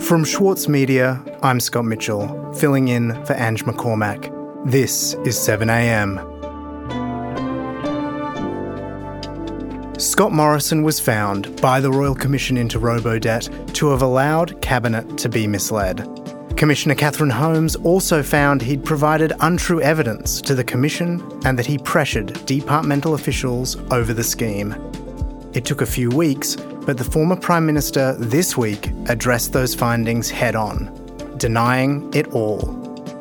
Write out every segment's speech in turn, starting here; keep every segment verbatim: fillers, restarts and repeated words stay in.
From Schwartz Media, I'm Scott Mitchell, filling in for Ange McCormack. This is seven a m. Scott Morrison was found by the Royal Commission into Robo-debt to have allowed Cabinet to be misled. Commissioner Catherine Holmes also found he'd provided untrue evidence to the Commission and that he pressured departmental officials over the scheme. It took a few weeks, but the former Prime Minister this week addressed those findings head-on, denying it all.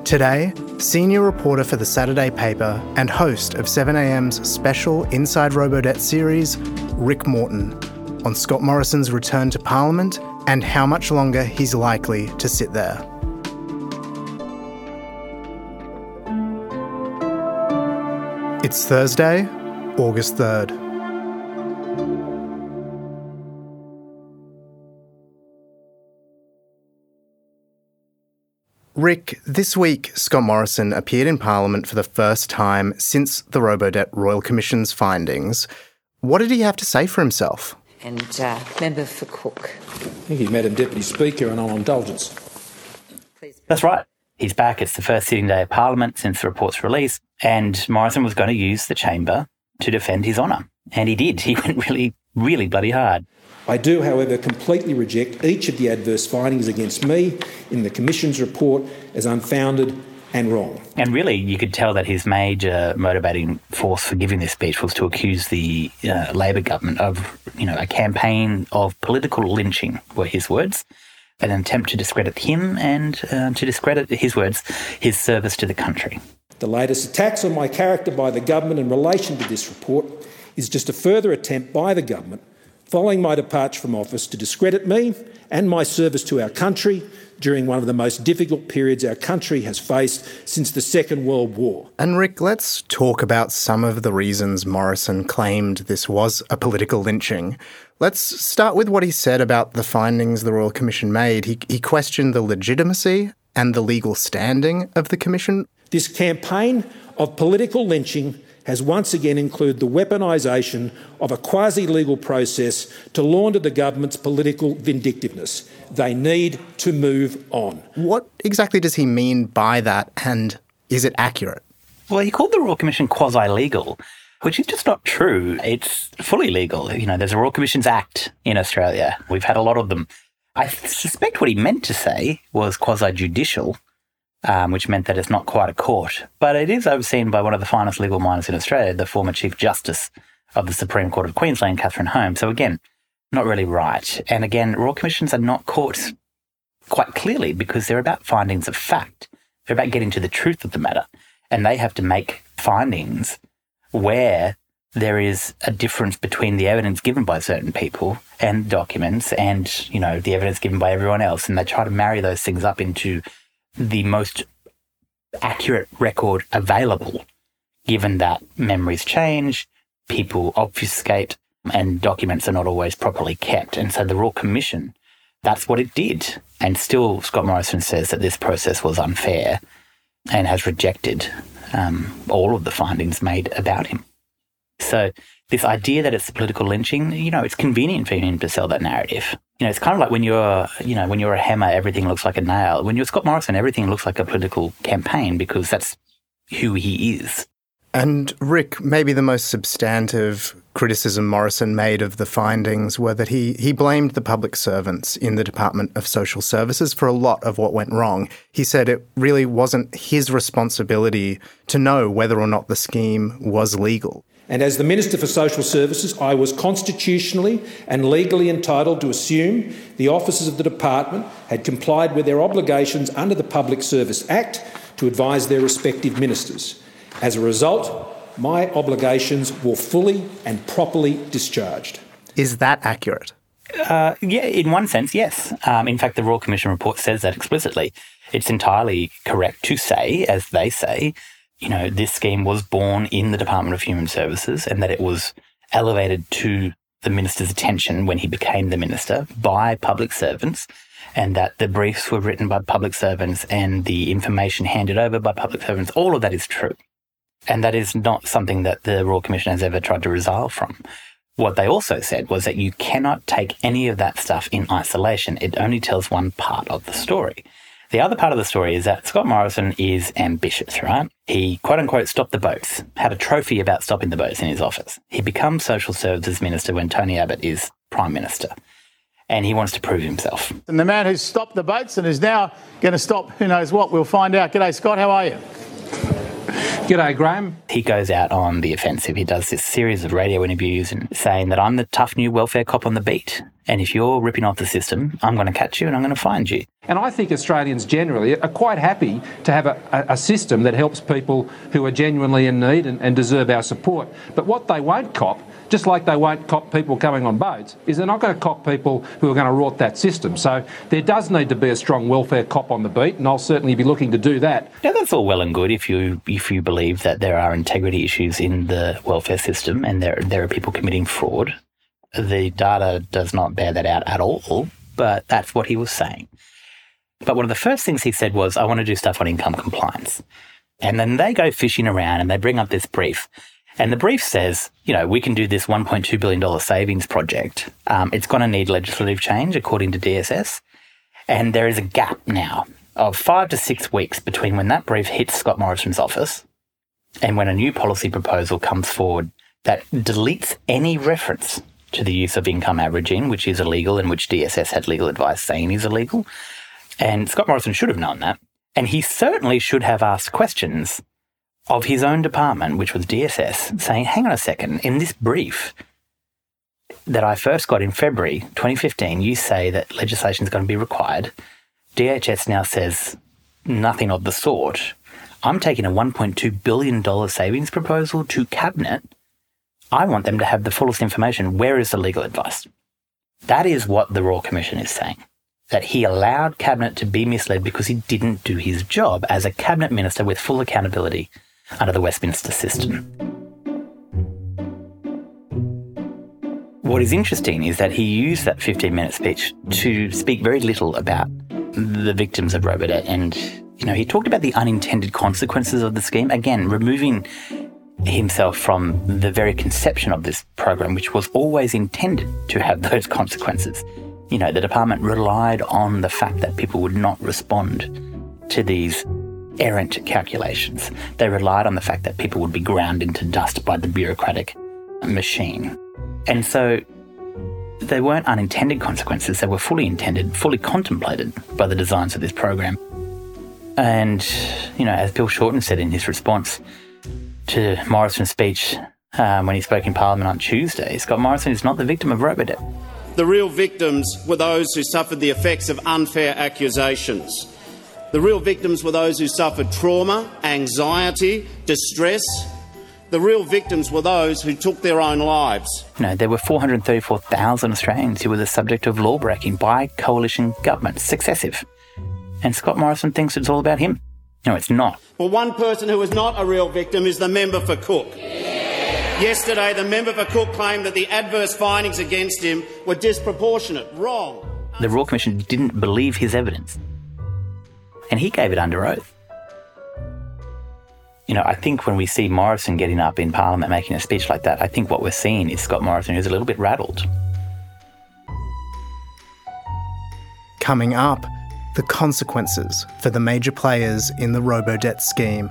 Today, senior reporter for The Saturday Paper and host of seven a m's special Inside Robo-debt series, Rick Morton, on Scott Morrison's return to Parliament and how much longer he's likely to sit there. It's Thursday, August third. Rick, this week Scott Morrison appeared in Parliament for the first time since the Robo-debt Royal Commission's findings. What did he have to say for himself? And uh, Member for Cook. Thank you, Madam Deputy Speaker, and on indulgence. That's right. He's back. It's the first sitting day of Parliament since the report's release, and Morrison was going to use the chamber to defend his honour. And he did. He went really, really bloody hard. I do, however, completely reject each of the adverse findings against me in the Commission's report as unfounded and wrong. And really, you could tell that his major motivating force for giving this speech was to accuse the uh, Labor government of, you know, a campaign of political lynching, were his words. An attempt to discredit him and uh, to discredit, his words, his service to the country. The latest attacks on my character by the government in relation to this report is just a further attempt by the government, following my departure from office, to discredit me and my service to our country during one of the most difficult periods our country has faced since the Second World War. And Rick, let's talk about some of the reasons Morrison claimed this was a political lynching. Let's start with what he said about the findings the Royal Commission made. He, he questioned the legitimacy and the legal standing of the Commission. This campaign of political lynching has once again included the weaponisation of a quasi-legal process to launder the government's political vindictiveness. They need to move on. What exactly does he mean by that, and is it accurate? Well, he called the Royal Commission quasi-legal, which is just not true. It's fully legal. You know, there's a Royal Commissions Act in Australia. We've had a lot of them. I suspect what he meant to say was quasi-judicial, Um, which meant that it's not quite a court. But it is overseen by one of the finest legal minds in Australia, the former Chief Justice of the Supreme Court of Queensland, Catherine Holmes. So again, not really right. And again, Royal Commissions are not courts quite clearly because they're about findings of fact. They're about getting to the truth of the matter. And they have to make findings where there is a difference between the evidence given by certain people and documents and, you know, the evidence given by everyone else. And they try to marry those things up into the most accurate record available, given that memories change, people obfuscate, and documents are not always properly kept. And so the Royal Commission, that's what it did. And still, Scott Morrison says that this process was unfair and has rejected um, all of the findings made about him. So this idea that it's a political lynching, you know, it's convenient for him to sell that narrative. You know, it's kind of like when you're, you know, when you're a hammer, everything looks like a nail. When you're Scott Morrison, everything looks like a political campaign because that's who he is. And Rick, maybe the most substantive criticism Morrison made of the findings were that he he blamed the public servants in the Department of Social Services for a lot of what went wrong. He said it really wasn't his responsibility to know whether or not the scheme was legal. And as the Minister for Social Services, I was constitutionally and legally entitled to assume the officers of the department had complied with their obligations under the Public Service Act to advise their respective ministers. As a result, my obligations were fully and properly discharged. Is that accurate? Uh, yeah, in one sense, yes. Um, in fact, the Royal Commission report says that explicitly. It's entirely correct to say, as they say, you know, this scheme was born in the Department of Human Services and that it was elevated to the minister's attention when he became the minister by public servants, and that the briefs were written by public servants and the information handed over by public servants. All of that is true. And that is not something that the Royal Commission has ever tried to resolve from. What they also said was that you cannot take any of that stuff in isolation. It only tells one part of the story. The other part of the story is that Scott Morrison is ambitious, right? He, quote-unquote, stopped the boats, had a trophy about stopping the boats in his office. He becomes Social Services Minister when Tony Abbott is Prime Minister, and he wants to prove himself. And the man who's stopped the boats and is now going to stop who knows what, we'll find out. G'day, Scott, how are you? G'day, Graham. He goes out on the offensive. He does this series of radio interviews and saying that I'm the tough new welfare cop on the beat, and if you're ripping off the system, I'm going to catch you and I'm going to find you. And I think Australians generally are quite happy to have a, a system that helps people who are genuinely in need and, and deserve our support. But what they won't cop, just like they won't cop people coming on boats, is they're not going to cop people who are going to rort that system. So there does need to be a strong welfare cop on the beat, and I'll certainly be looking to do that. Now, that's all well and good if you if you believe that there are integrity issues in the welfare system and there there are people committing fraud. The data does not bear that out at all, but that's what he was saying. But one of the first things he said was, I want to do stuff on income compliance. And then they go fishing around and they bring up this brief. And the brief says, you know, we can do this one point two billion dollars savings project. Um, it's going to need legislative change, according to D S S. And there is a gap now of five to six weeks between when that brief hits Scott Morrison's office and when a new policy proposal comes forward that deletes any reference to the use of income averaging, which is illegal and which D S S had legal advice saying is illegal. And Scott Morrison should have known that. And he certainly should have asked questions of his own department, which was D S S, saying, hang on a second, in this brief that I first got in February twenty fifteen, you say that legislation is going to be required. D H S now says nothing of the sort. I'm taking a one point two billion dollars savings proposal to Cabinet. I want them to have the fullest information. Where is the legal advice? That is what the Royal Commission is saying, that he allowed Cabinet to be misled because he didn't do his job as a Cabinet Minister with full accountability under the Westminster system. What is interesting is that he used that fifteen-minute speech to speak very little about the victims of RoboDebt, and you know, he talked about the unintended consequences of the scheme, again, removing himself from the very conception of this program, which was always intended to have those consequences. You know, the department relied on the fact that people would not respond to these errant calculations. They relied on the fact that people would be ground into dust by the bureaucratic machine. And so they weren't unintended consequences. They were fully intended, fully contemplated by the designs of this program. And, you know, as Bill Shorten said in his response to Morrison's speech um, when he spoke in Parliament on Tuesday, Scott Morrison is not the victim of RoboDebt. The real victims were those who suffered the effects of unfair accusations. The real victims were those who suffered trauma, anxiety, distress. The real victims were those who took their own lives. You know, there were four hundred thirty-four thousand Australians who were the subject of law-breaking by coalition governments, successive. And Scott Morrison thinks it's all about him. No, it's not. Well, one person who is not a real victim is the member for Cook. Yesterday, the member for Cook claimed that the adverse findings against him were disproportionate, wrong. The Royal Commission didn't believe his evidence, and he gave it under oath. You know, I think when we see Morrison getting up in Parliament making a speech like that, I think what we're seeing is Scott Morrison, who's a little bit rattled. Coming up, the consequences for the major players in the RoboDebt scheme.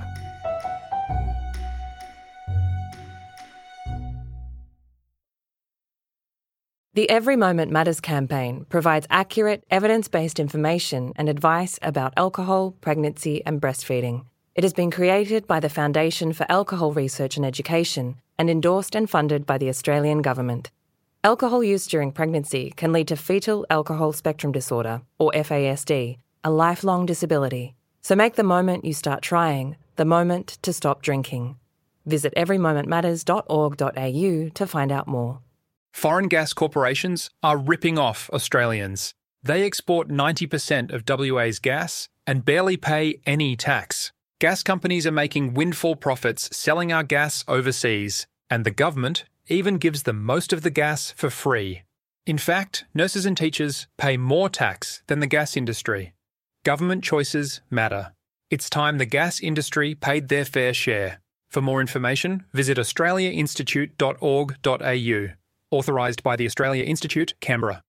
The Every Moment Matters campaign provides accurate, evidence-based information and advice about alcohol, pregnancy and breastfeeding. It has been created by the Foundation for Alcohol Research and Education and endorsed and funded by the Australian Government. Alcohol use during pregnancy can lead to Fetal Alcohol Spectrum Disorder, or F A S D, a lifelong disability. So make the moment you start trying the moment to stop drinking. Visit every moment matters dot org dot a u to find out more. Foreign gas corporations are ripping off Australians. They export ninety percent of W A's gas and barely pay any tax. Gas companies are making windfall profits selling our gas overseas, and the government even gives them most of the gas for free. In fact, nurses and teachers pay more tax than the gas industry. Government choices matter. It's time the gas industry paid their fair share. For more information, visit australia institute dot org dot a u. authorised by the Australia Institute, Canberra.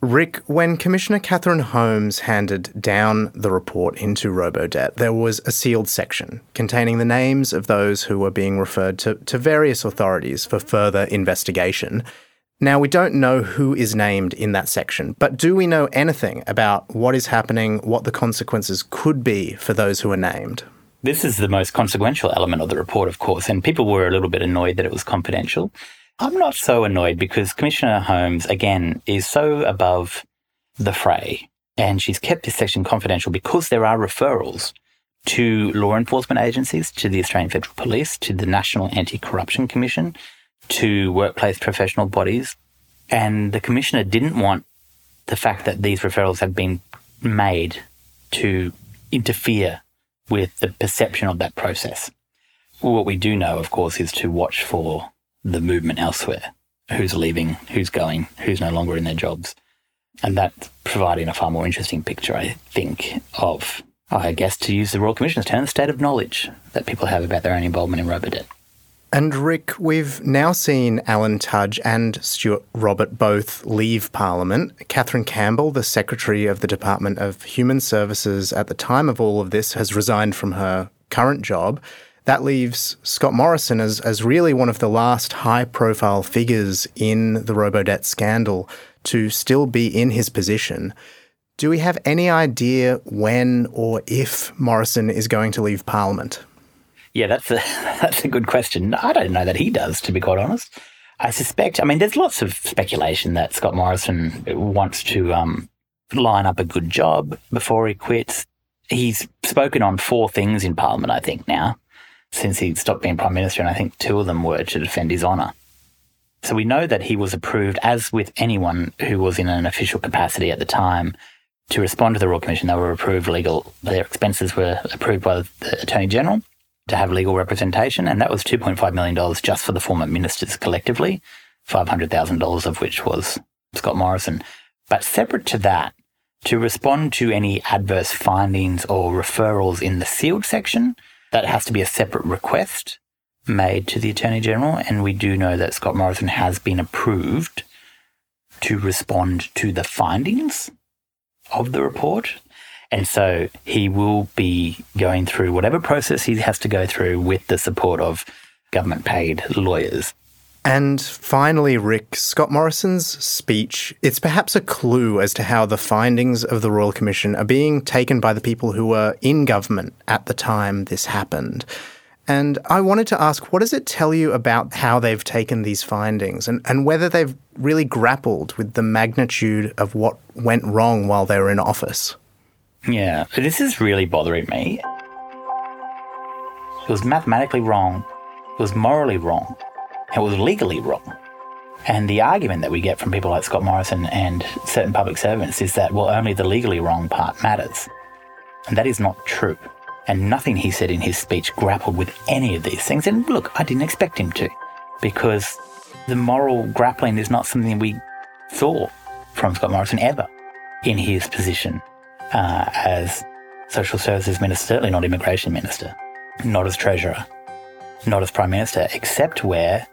Rick, when Commissioner Catherine Holmes handed down the report into RoboDebt, there was a sealed section containing the names of those who were being referred to, to various authorities for further investigation. Now, we don't know who is named in that section, but do we know anything about what is happening, what the consequences could be for those who are named? This is the most consequential element of the report, of course, and people were a little bit annoyed that it was confidential. I'm not so annoyed because Commissioner Holmes, again, is so above the fray, and she's kept this section confidential because there are referrals to law enforcement agencies, to the Australian Federal Police, to the National Anti-Corruption Commission, to workplace professional bodies, and the Commissioner didn't want the fact that these referrals had been made to interfere with the perception of that process. What we do know, of course, is to watch for the movement elsewhere, who's leaving, who's going, who's no longer in their jobs. And that's providing a far more interesting picture, I think, of, I guess, to use the Royal Commission's term, the state of knowledge that people have about their own involvement in RoboDebt. And Rick, we've now seen Alan Tudge and Stuart Robert both leave Parliament. Kathryn Campbell, the Secretary of the Department of Human Services at the time of all of this, has resigned from her current job. That leaves Scott Morrison as, as really one of the last high-profile figures in the RoboDebt scandal to still be in his position. Do we have any idea when or if Morrison is going to leave Parliament? Yeah, that's a, that's a good question. I don't know that he does, to be quite honest. I suspect, I mean, there's lots of speculation that Scott Morrison wants to um, line up a good job before he quits. He's spoken on four things in Parliament, I think, now, since he stopped being Prime Minister, and I think two of them were to defend his honour. So we know that he was approved, as with anyone who was in an official capacity at the time, to respond to the Royal Commission. They were approved legal, their expenses were approved by the Attorney-General to have legal representation, and that was two point five million dollars just for the former ministers collectively, five hundred thousand dollars of which was Scott Morrison. But separate to that, to respond to any adverse findings or referrals in the sealed section, that has to be a separate request made to the Attorney-General, and we do know that Scott Morrison has been approved to respond to the findings of the report. And so he will be going through whatever process he has to go through with the support of government-paid lawyers. And finally, Rick, Scott Morrison's speech, it's perhaps a clue as to how the findings of the Royal Commission are being taken by the people who were in government at the time this happened. And I wanted to ask, what does it tell you about how they've taken these findings and, and whether they've really grappled with the magnitude of what went wrong while they were in office? Yeah, this is really bothering me. It was mathematically wrong. It was morally wrong. It was legally wrong. And the argument that we get from people like Scott Morrison and certain public servants is that, well, only the legally wrong part matters. And that is not true. And nothing he said in his speech grappled with any of these things. And look, I didn't expect him to, because the moral grappling is not something we saw from Scott Morrison ever in his position uh, as Social Services Minister, certainly not Immigration Minister, not as Treasurer, not as Prime Minister, except where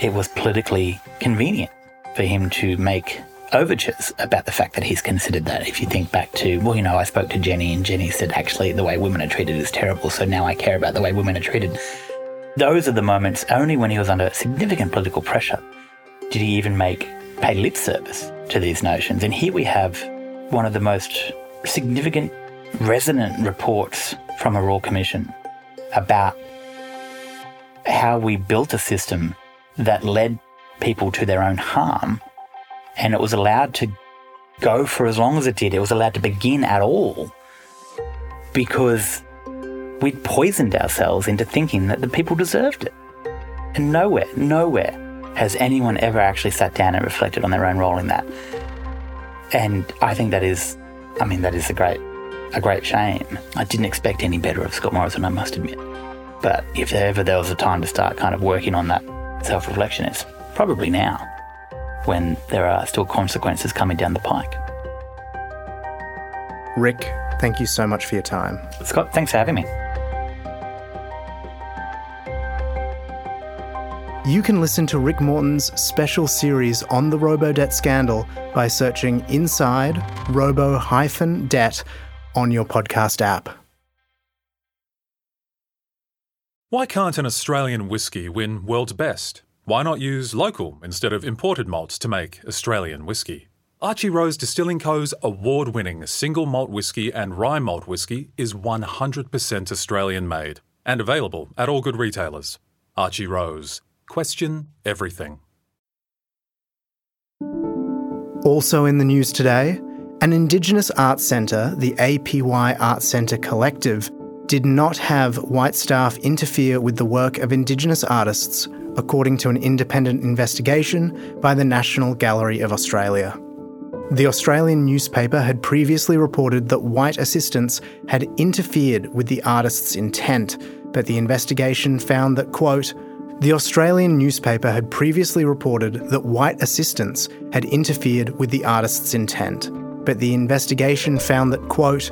it was politically convenient for him to make overtures about the fact that he's considered that. If you think back to, well, you know, I spoke to Jenny and Jenny said, actually, the way women are treated is terrible, so now I care about the way women are treated. Those are the moments only when he was under significant political pressure did he even make pay lip service to these notions. And here we have one of the most significant, resonant reports from a Royal Commission about how we built a system that led people to their own harm, and it was allowed to go for as long as it did. It was allowed to begin at all because we'd poisoned ourselves into thinking that the people deserved it. And nowhere, nowhere has anyone ever actually sat down and reflected on their own role in that. And I think that is, I mean, that is a great, a great shame. I didn't expect any better of Scott Morrison, I must admit. But if ever there was a time to start kind of working on that self-reflection, it's probably now, when there are still consequences coming down the pike. Rick, thank you so much for your time. Scott, thanks for having me. you can listen to Rick Morton's special series on the RoboDebt scandal by searching Inside Robo-Debt on your podcast app. Why can't an Australian whiskey win world's best? Why not use local instead of imported malts to make Australian whiskey? Archie Rose Distilling Co.'s award-winning single malt whiskey and rye malt whiskey is one hundred percent Australian-made and available at all good retailers. Archie Rose. Question everything. Also in the news today, an Indigenous arts centre, the A P Y Arts Centre Collective, did not have white staff interfere with the work of Indigenous artists, according to an independent investigation by the National Gallery of Australia. The Australian newspaper had previously reported that white assistants had interfered with the artist's intent, but the investigation found that, quote, the Australian newspaper had previously reported that white assistants had interfered with the artist's intent, but the investigation found that, quote,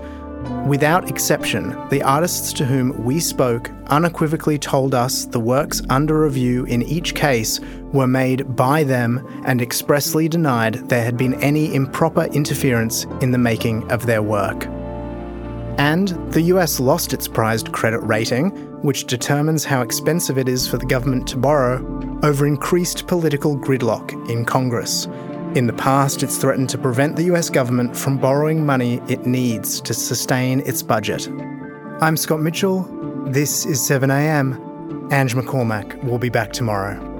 without exception, the artists to whom we spoke unequivocally told us the works under review in each case were made by them and expressly denied there had been any improper interference in the making of their work. And the U S lost its prized credit rating, which determines how expensive it is for the government to borrow, over increased political gridlock in Congress. In the past, it's threatened to prevent the U S government from borrowing money it needs to sustain its budget. I'm Scott Mitchell. This is seven a m. Ange McCormack will be back tomorrow.